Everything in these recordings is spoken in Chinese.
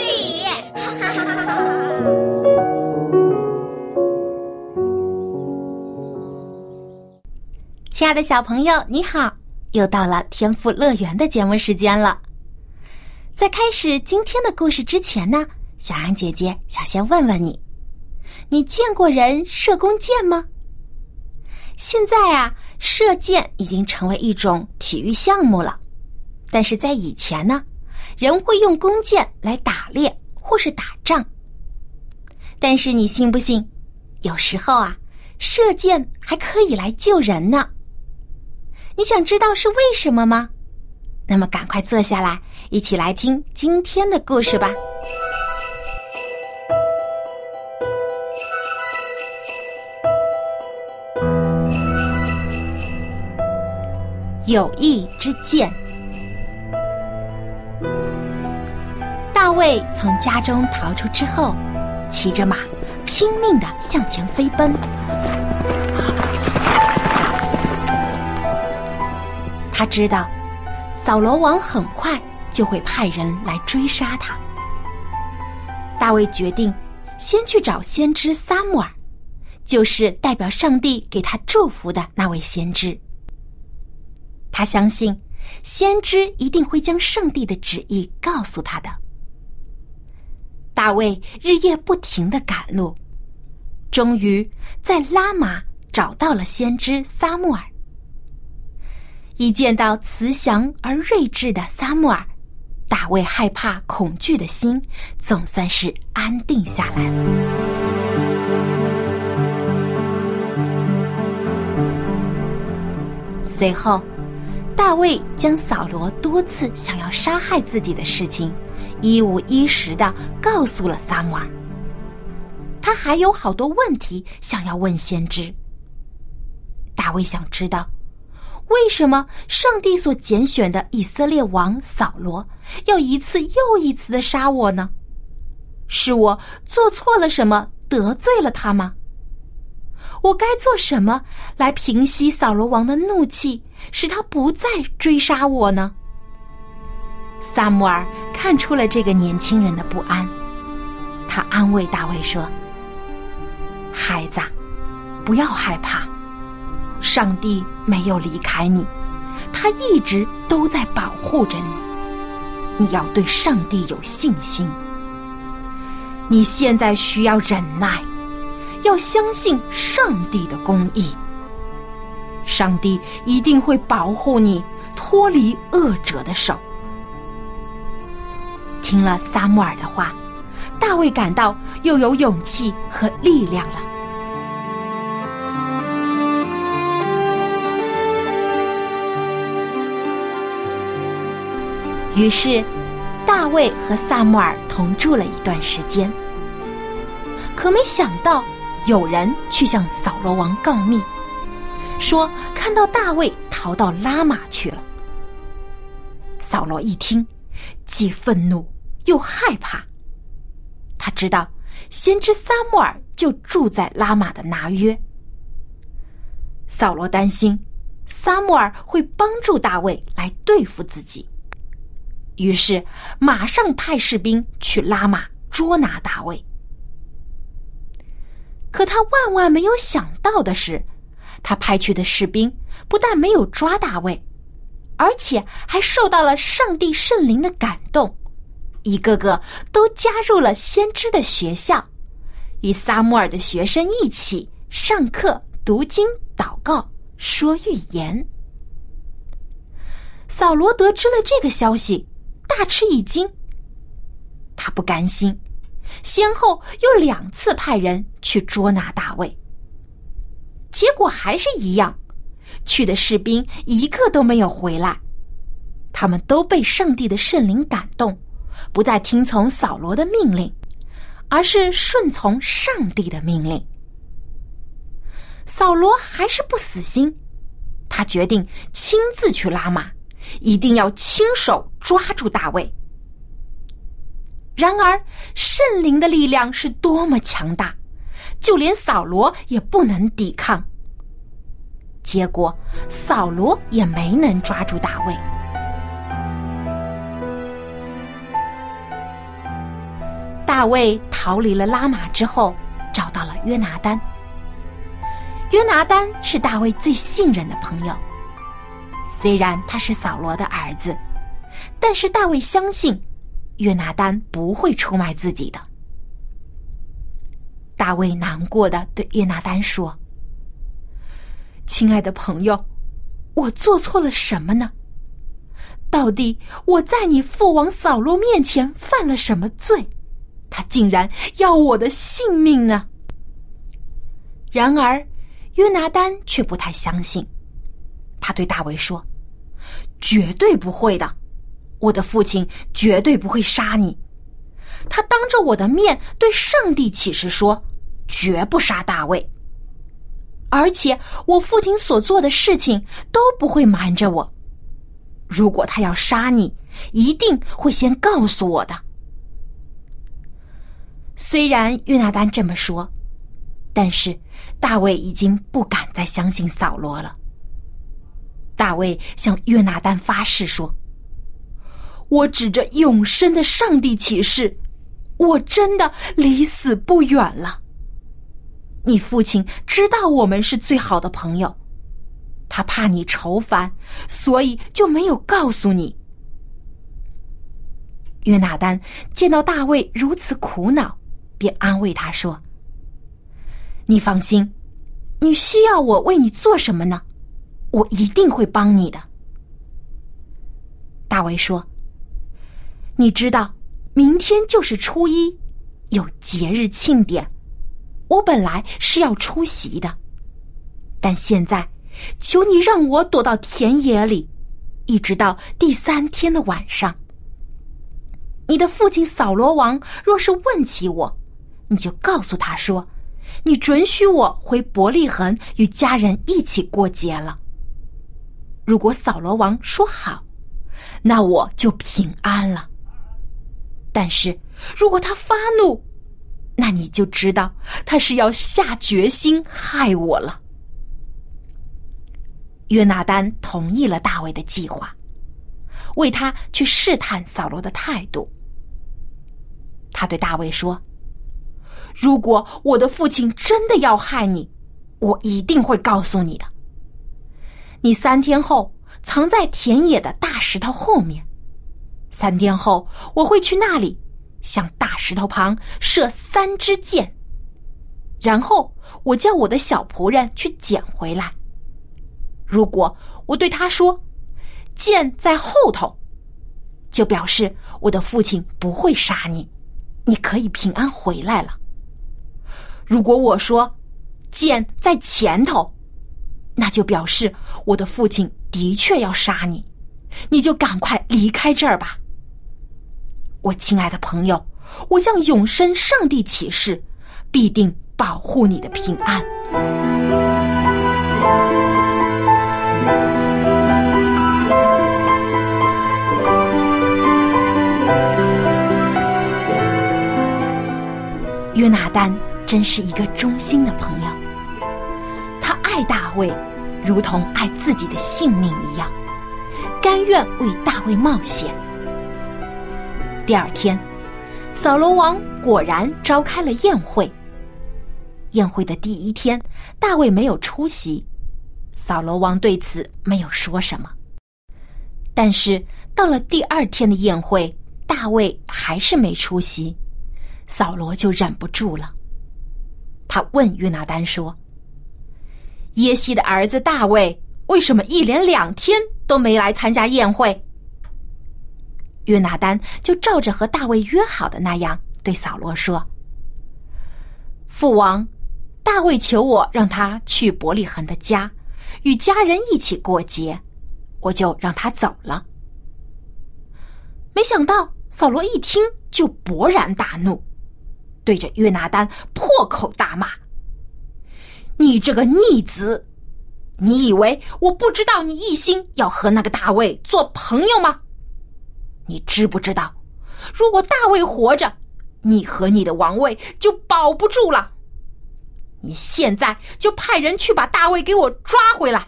里。亲爱的小朋友，你好，又到了天父乐园的节目时间了。在开始今天的故事之前呢，小安姐姐想先问问你，你见过人射弓箭吗？现在啊，射箭已经成为一种体育项目了，但是在以前呢，人会用弓箭来打猎或是打仗。但是你信不信，有时候啊，射箭还可以来救人呢。你想知道是为什么吗？那么赶快坐下来，一起来听今天的故事吧。友谊之箭。大卫从家中逃出之后，骑着马拼命地向前飞奔。他知道扫罗王很快就会派人来追杀他。大卫决定先去找先知撒母耳，就是代表上帝给他祝福的那位先知。他相信先知一定会将上帝的旨意告诉他的。大卫日夜不停地赶路，终于在拉玛找到了先知撒母耳。一见到慈祥而睿智的撒母耳，大卫害怕恐惧的心总算是安定下来了。随后，大卫将扫罗多次想要杀害自己的事情一五一十地告诉了撒母耳，他还有好多问题想要问先知。大卫想知道，为什么上帝所拣选的以色列王扫罗要一次又一次地杀我呢？是我做错了什么得罪了他吗？我该做什么来平息扫罗王的怒气，使他不再追杀我呢？撒母耳看出了这个年轻人的不安，他安慰大卫说：孩子，不要害怕，上帝没有离开你，他一直都在保护着你，你要对上帝有信心。你现在需要忍耐，要相信上帝的公义，上帝一定会保护你脱离恶者的手。听了撒母耳的话，大卫感到又有勇气和力量了。于是，大卫和撒母耳同住了一段时间。可没想到，有人去向扫罗王告密，说看到大卫逃到拉玛去了。扫罗一听，既愤怒又害怕。他知道先知撒母耳就住在拉玛的拿约。扫罗担心撒母耳会帮助大卫来对付自己，于是马上派士兵去拉玛捉拿大卫。可他万万没有想到的是，他派去的士兵不但没有抓大卫，而且还受到了上帝圣灵的感动，一个个都加入了先知的学校，与撒母耳的学生一起上课、读经、祷告、说预言。扫罗得知了这个消息，大吃一惊。他不甘心，先后又2次派人去捉拿大卫，结果还是一样，去的士兵一个都没有回来。他们都被上帝的圣灵感动，不再听从扫罗的命令，而是顺从上帝的命令。扫罗还是不死心，他决定亲自去拉玛，一定要亲手抓住大卫。然而，圣灵的力量是多么强大，就连扫罗也不能抵抗。结果，扫罗也没能抓住大卫。大卫逃离了拉玛之后，找到了约拿单。约拿单是大卫最信任的朋友，虽然他是扫罗的儿子，但是大卫相信约拿单不会出卖自己的。大卫难过地对约拿单说：“亲爱的朋友，我做错了什么呢？到底我在你父王扫罗面前犯了什么罪？他竟然要我的性命呢？”然而，约拿单却不太相信，他对大卫说：“绝对不会的，我的父亲绝对不会杀你。他当着我的面对上帝起誓说，绝不杀大卫。而且我父亲所做的事情都不会瞒着我。如果他要杀你，一定会先告诉我的。”虽然约拿单这么说，但是大卫已经不敢再相信扫罗了。大卫向约拿单发誓说：“我指着永生的上帝起誓，我真的离死不远了。你父亲知道我们是最好的朋友，他怕你愁烦，所以就没有告诉你。”约拿单见到大卫如此苦恼，便安慰他说：“你放心，你需要我为你做什么呢？我一定会帮你的。”大卫说：“你知道，明天就是初一，有节日庆典，我本来是要出席的，但现在，求你让我躲到田野里，一直到第3天的晚上。你的父亲扫罗王若是问起我，你就告诉他说，你准许我回伯利恒与家人一起过节了。如果扫罗王说好，那我就平安了。但是如果他发怒，那你就知道他是要下决心害我了。”约拿单同意了大卫的计划，为他去试探扫罗的态度。他对大卫说：“如果我的父亲真的要害你，我一定会告诉你的。你3天后藏在田野的大石头后面，3天后我会去那里，向大石头旁射3支箭，然后我叫我的小仆人去捡回来。如果我对他说箭在后头，就表示我的父亲不会杀你，你可以平安回来了。如果我说箭在前头，那就表示我的父亲的确要杀你，你就赶快离开这儿吧。我亲爱的朋友，我向永生上帝起誓，必定保护你的平安。”约拿单真是一个忠心的朋友，他爱大卫，如同爱自己的性命一样，甘愿为大卫冒险。第2天，扫罗王果然召开了宴会。宴会的第1天，大卫没有出席，扫罗王对此没有说什么。但是到了第2天的宴会，大卫还是没出席，扫罗就忍不住了。他问约拿单说：“耶西的儿子大卫为什么一连2天都没来参加宴会？”约拿单就照着和大卫约好的那样对扫罗说：“父王，大卫求我让他去伯利恒的家，与家人一起过节，我就让他走了。”没想到扫罗一听就勃然大怒，对着约拿单破口大骂：“你这个逆子，你以为我不知道你一心要和那个大卫做朋友吗？你知不知道，如果大卫活着，你和你的王位就保不住了。你现在就派人去把大卫给我抓回来，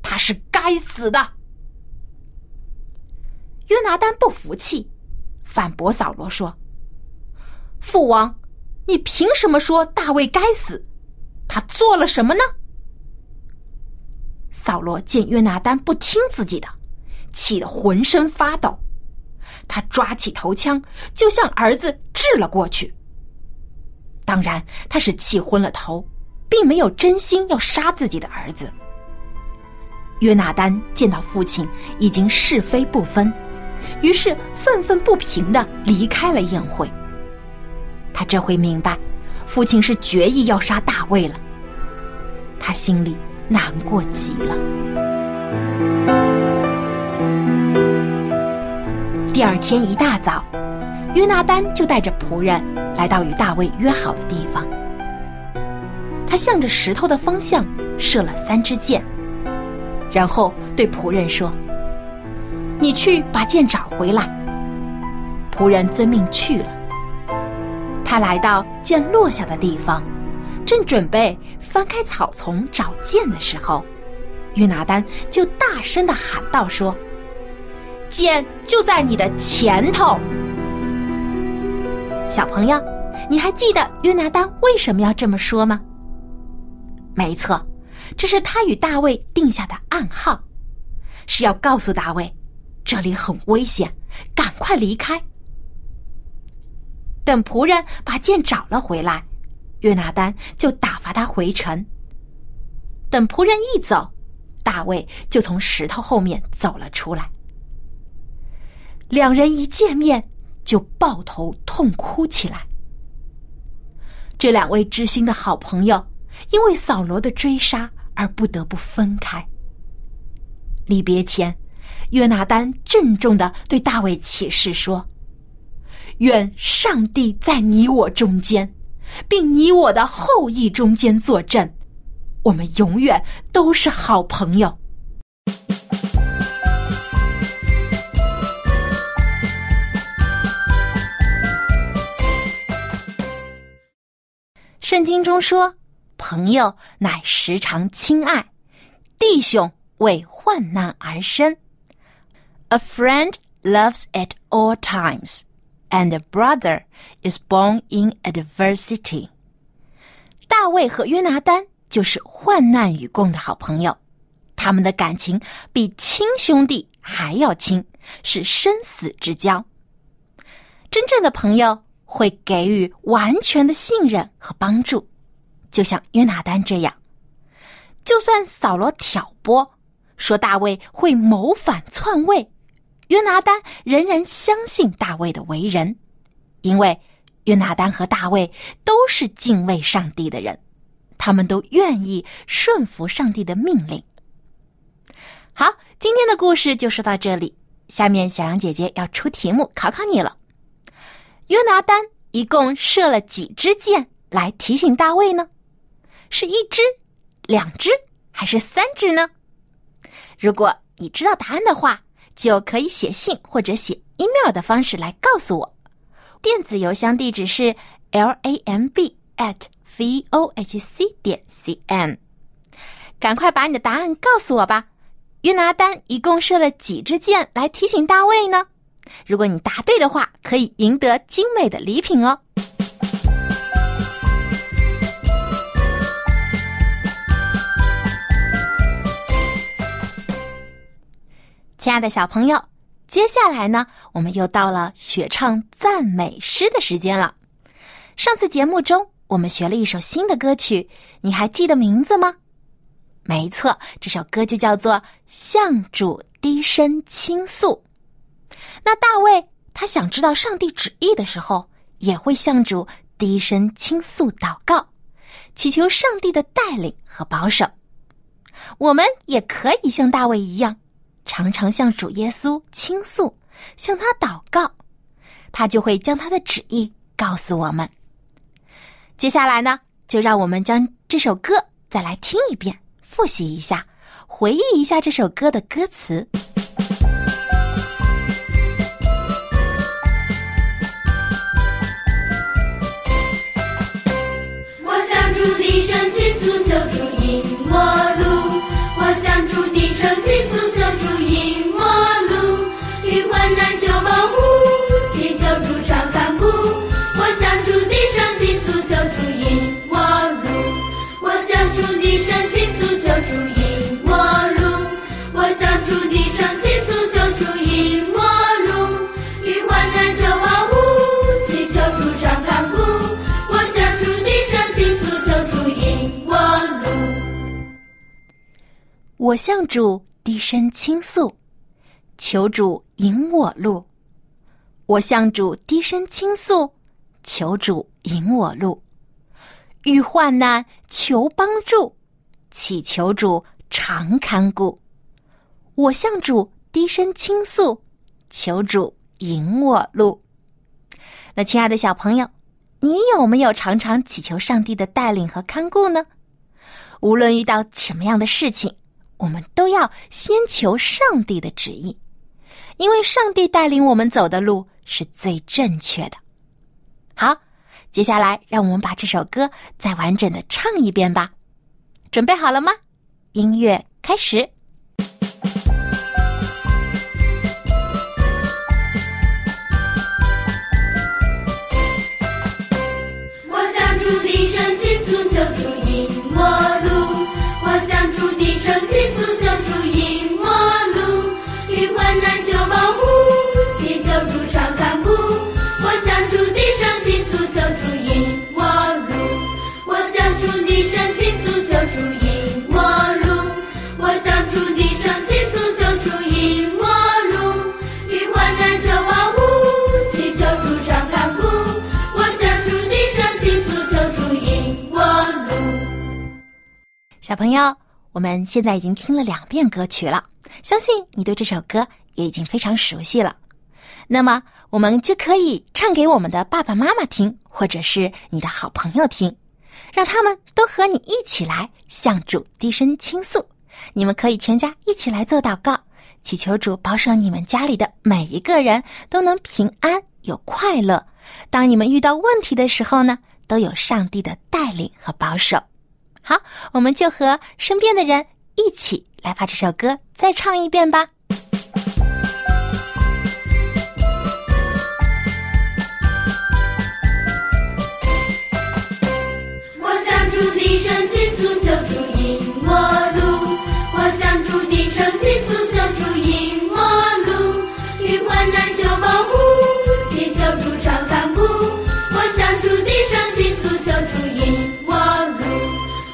他是该死的。约拿单不服气，反驳扫罗说，父王，你凭什么说大卫该死？他做了什么呢？扫罗见约拿单不听自己的，气得浑身发抖，他抓起头枪就向儿子掷了过去。当然他是气昏了头，并没有真心要杀自己的儿子。约拿单见到父亲已经是非不分，于是愤愤不平地离开了宴会。他这回明白，父亲是决意要杀大卫了，他心里难过极了。第二天一大早，约拿单就带着仆人来到与大卫约好的地方，他向着石头的方向射了3支箭，然后对仆人说，你去把箭找回来。仆人遵命去了。他来到箭落下的地方，正准备翻开草丛找箭的时候，约拿单就大声地喊道说，箭就在你的前头。小朋友，你还记得约拿单为什么要这么说吗？没错，这是他与大卫定下的暗号，是要告诉大卫，这里很危险，赶快离开。等仆人把箭找了回来，约拿单就打发他回城。等仆人一走，大卫就从石头后面走了出来。两人一见面就抱头痛哭起来。这两位知心的好朋友因为扫罗的追杀而不得不分开。离别前，约拿单郑重地对大卫起誓说，愿上帝在你我中间，并你我的后裔中间作证，我们永远都是好朋友。圣经中说，朋友乃时常亲爱，弟兄为患难而生。 A friend loves at all times, and a brother is born in adversity. 大卫和约拿单就是患难与共的好朋友，他们的感情比亲兄弟还要亲，是生死之交。真正的朋友会给予完全的信任和帮助，就像约拿单这样。就算扫罗挑拨说大卫会谋反篡位，约拿单仍然相信大卫的为人，因为约拿单和大卫都是敬畏上帝的人，他们都愿意顺服上帝的命令。好，今天的故事就说到这里，下面小羊姐姐要出题目考考你了。约拿单一共射了几支箭来提醒大卫呢？是1支、2支还是3支呢？如果你知道答案的话，就可以写信或者写 email 的方式来告诉我。电子邮箱地址是 lamb@vohc.cn。 赶快把你的答案告诉我吧。约拿单一共射了几支箭来提醒大卫呢？如果你答对的话，可以赢得精美的礼品哦。亲爱的小朋友，接下来呢，我们又到了学唱赞美诗的时间了。上次节目中我们学了一首新的歌曲，你还记得名字吗？没错，这首歌就叫做《向主低声倾诉》。那大卫他想知道上帝旨意的时候，也会向主低声倾诉祷告，祈求上帝的带领和保守。我们也可以像大卫一样，常常向主耶稣倾诉，向他祷告，他就会将他的旨意告诉我们。接下来呢，就让我们将这首歌再来听一遍，复习一下，回忆一下这首歌的歌词。我向主地升起诉求，主引我路。我向主地升起诉求，主引我路。遇患难就保护，祈求主常看顾。我向主地升起诉求，主引我路。我向主地升起诉求，主引我路。我向主地升起诉求，主引我路。遇患难就保护，祈求主常看顾。我向主地升起诉求，主引我路。我向主低声倾诉，求主引我路。我向主低声倾诉，求主引我路。遇患难求帮助，祈求主常看顾。我向主低声倾诉，求主引我路。那亲爱的小朋友，你有没有常常祈求上帝的带领和看顾呢？无论遇到什么样的事情，我们都要先求上帝的旨意，因为上帝带领我们走的路是最正确的。好，接下来让我们把这首歌再完整的唱一遍吧。准备好了吗？音乐开始。我向主地升起诉求，主引我路。我向主地升起诉求，主引我路。遇患难就保护，祈求主常看顾。我向主地升起诉求，主引我路。我向主地升起诉求，主引我路。我向主地升起诉求，主引我路。遇患难就保护，祈求主常看顾。我向主地升起诉求，主引我路。小朋友，我们现在已经听了2遍歌曲了，相信你对这首歌也已经非常熟悉了。那么我们就可以唱给我们的爸爸妈妈听，或者是你的好朋友听，让他们都和你一起来向主低声倾诉。你们可以全家一起来做祷告，祈求主保守你们家里的每一个人都能平安有快乐，当你们遇到问题的时候呢，都有上帝的带领和保守。好，我们就和身边的人一起来把这首歌再唱一遍吧。我向主地升起诉求，主引我路。我向主地升起诉求，主引我路。遇患难就保护，祈求主常看顾。我向主地升起诉求，主引我路。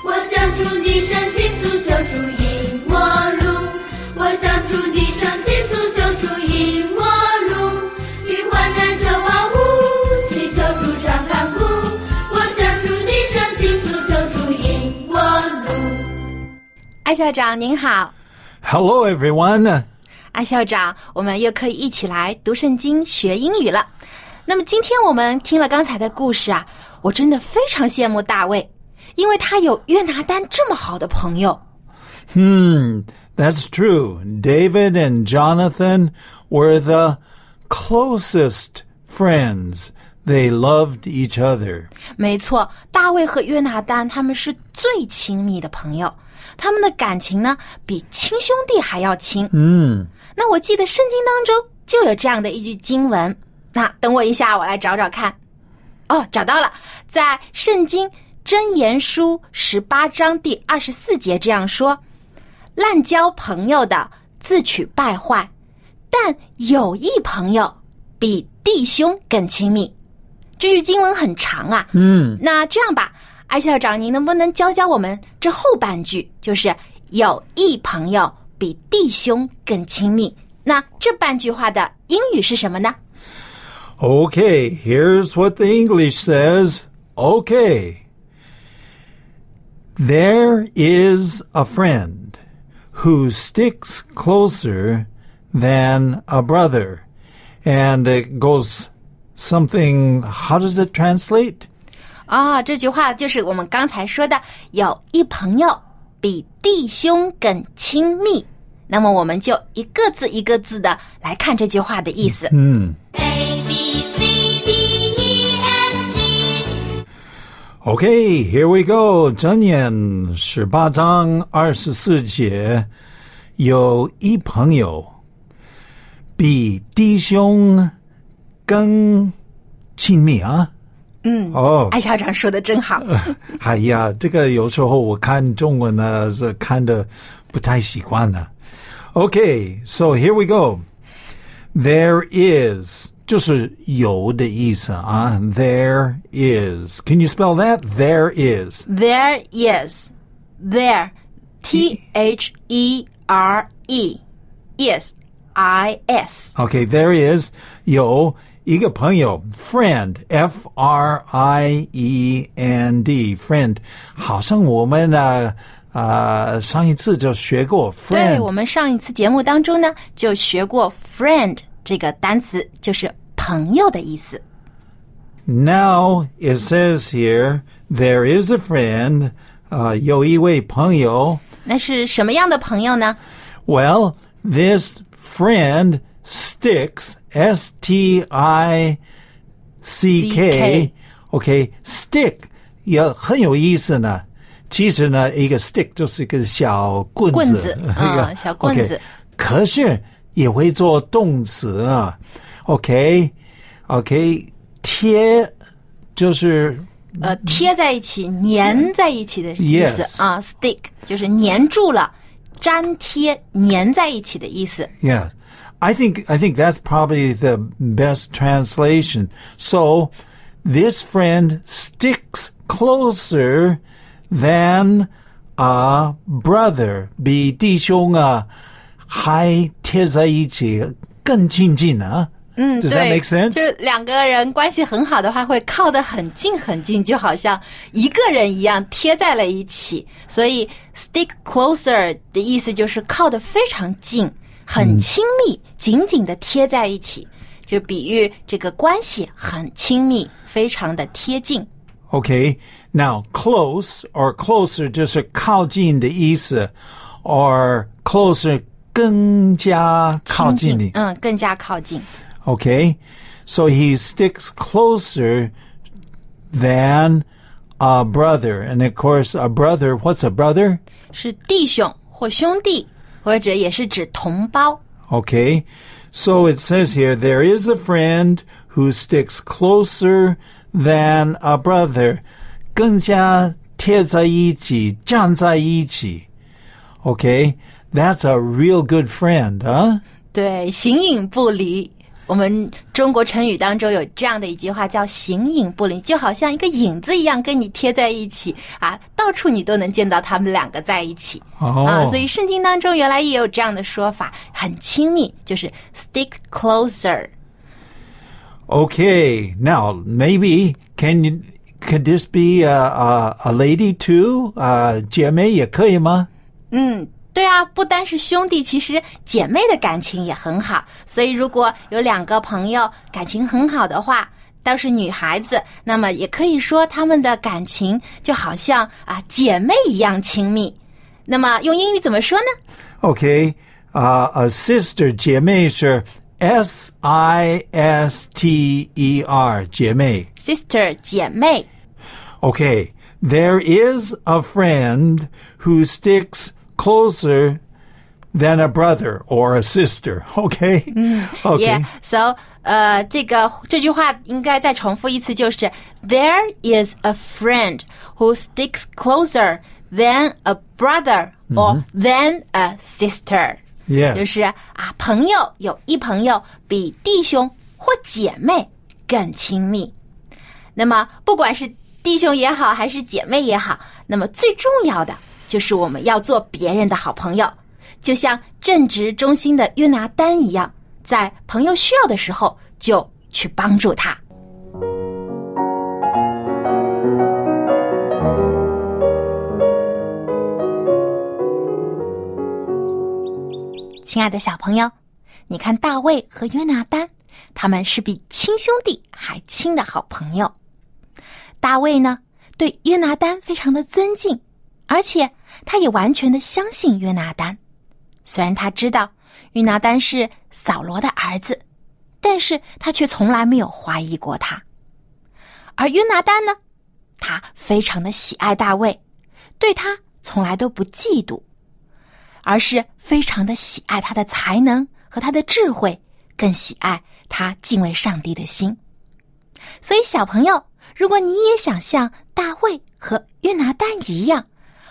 我向主地升起诉求，主引我路。我向主地升起诉求，主引我路。遇患难就保护，祈求主常看顾。我向主地升起诉求，主引我路。艾校长您好。 Hello everyone。 艾校长，我们又可以一起来读圣经学英语了。那么今天我们听了刚才的故事啊，我真的非常羡慕大卫，因为他有约拿单这么好的朋友。That's true. David and Jonathan were the closest friends. They loved each other. 没错，大卫和约拿单他们是最亲密的朋友，他们的感情呢比亲兄弟还要亲。那我记得圣经当中就有这样的一句经文，那等我一下，我来找找看。哦，找到了，在圣经箴言书18章第24节这样说：滥交朋友的自取败坏，但友谊朋友比弟兄更亲密。这句经文很长啊。那这样吧，艾校长，您能不能教教我们这后半句，就是友谊朋友比弟兄更亲密？那这半句话的英语是什么呢？ Okay, here's what the English says. Okay.There is a friend who sticks closer than a brother. And it goes something, how does it translate? 啊，这句话就是我们刚才说的，有一朋友比弟兄更亲密。那么我们就一个字一个字的来看这句话的意思。嗯。A B C D E F G。Okay, here we go. 箴言18章24节，有一朋友比弟兄更亲密啊。嗯，哦，艾校长说的真好。哎呀，这个有时候我看中文呢，是看的不太习惯了。Okay, so here we go. There is 就是有的意思啊。There is. Can you spell that? There is. There is. There. T-H-E-R-E. Yes. I-S. Okay, there is. 有一个朋友 friend, F-R-I-E-N-D, friend, 好像我们上一次就学过 friend。 对，我们上一次节目当中呢就学过 friend 这个单词，就是朋友的意思。 Now it says here, there is a friend, 有一位朋友。那是什么样的朋友呢？ Well, this friend sticks, S-T-I-C-K, OK, stick 也很有意思呢。其实呢，一个 stick 就是一个小棍子，小棍子。Okay, 可是也会做动词啊。OK， 贴就是贴在一起、粘在一起的意思、yes. 啊。Stick 就是粘住了、粘贴、粘在一起的意思。Yeah. I think that's probably the best translation. So, this friend sticks closer than a brother. 比弟兄啊还贴在一起更亲近啊。嗯，对， Does that make sense? 就两个人关系很好的话，会靠得很近很近，就好像一个人一样贴在了一起。所以 stick closer 的意思就是靠得非常近。很亲密，紧紧的贴在一起，就比喻这个关系很亲密，非常的贴近。Okay, now close or closer 就是靠近的意思 ，or closer 更加靠近的，更加靠近。Okay, so he sticks closer than a brother, and of course a brother. What's a brother? 是弟兄或兄弟。或者也是指同胞。Okay, so it says here, there is a friend who sticks closer than a brother. 更加贴在一起，站在一起。Okay, that's a real good friend, huh? 对，形影不离。我们中国成语当中有这样的一句话叫形影不离，就好像一个影子一样跟你贴在一起啊，到处你都能见到他们两个在一起、啊，所以圣经当中原来也有这样的说法，很亲密，就是 stick closer. Okay, now maybe could this be a lady too? 姐妹也可以吗？嗯。对啊，不单是兄弟，其实姐妹的感情也很好。所以如果有两个朋友感情很好的话，倒是女孩子，那么也可以说她们的感情就好像姐妹一样亲密。那么用英语怎么说呢？ Okay, a sister 姐妹是 S-I-S-T-E-R 姐妹 Sister 姐妹。 Okay, there is a friend who sticks closer than a brother or a sister. Okay? Okay. Yeah. So, 这句话应该再重复一次，就是 There is a friend who sticks closer than a brother or than a sister. Yes. 就是朋友，有一朋友比弟兄或姐妹更亲密。那么不管是弟兄也好还是姐妹也好，那么最重要的就是我们要做别人的好朋友，就像正直忠心的约拿单一样，在朋友需要的时候就去帮助他。亲爱的小朋友，你看大卫和约拿单，他们是比亲兄弟还亲的好朋友。大卫呢，对约拿单非常的尊敬，而且他也完全的相信约拿单。虽然他知道约拿单是扫罗的儿子，但是他却从来没有怀疑过他。而约拿单呢，他非常的喜爱大卫，对他从来都不嫉妒，而是非常的喜爱他的才能和他的智慧，更喜爱他敬畏上帝的心。所以小朋友，如果你也想像大卫和约拿单一样，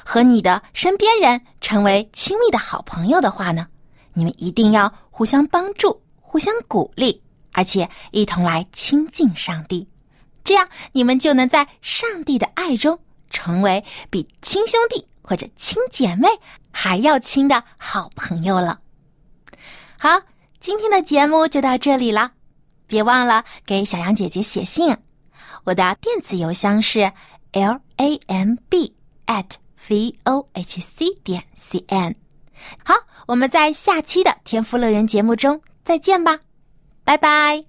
和你的身边人成为亲密的好朋友的话呢，你们一定要互相帮助，互相鼓励，而且一同来亲近上帝。这样你们就能在上帝的爱中成为比亲兄弟或者亲姐妹还要亲的好朋友了。好，今天的节目就到这里了，别忘了给小羊姐姐写信，我的电子邮箱是 lamb@vohc.cn。 好，我们在下期的天赋乐园节目中再见吧，拜拜。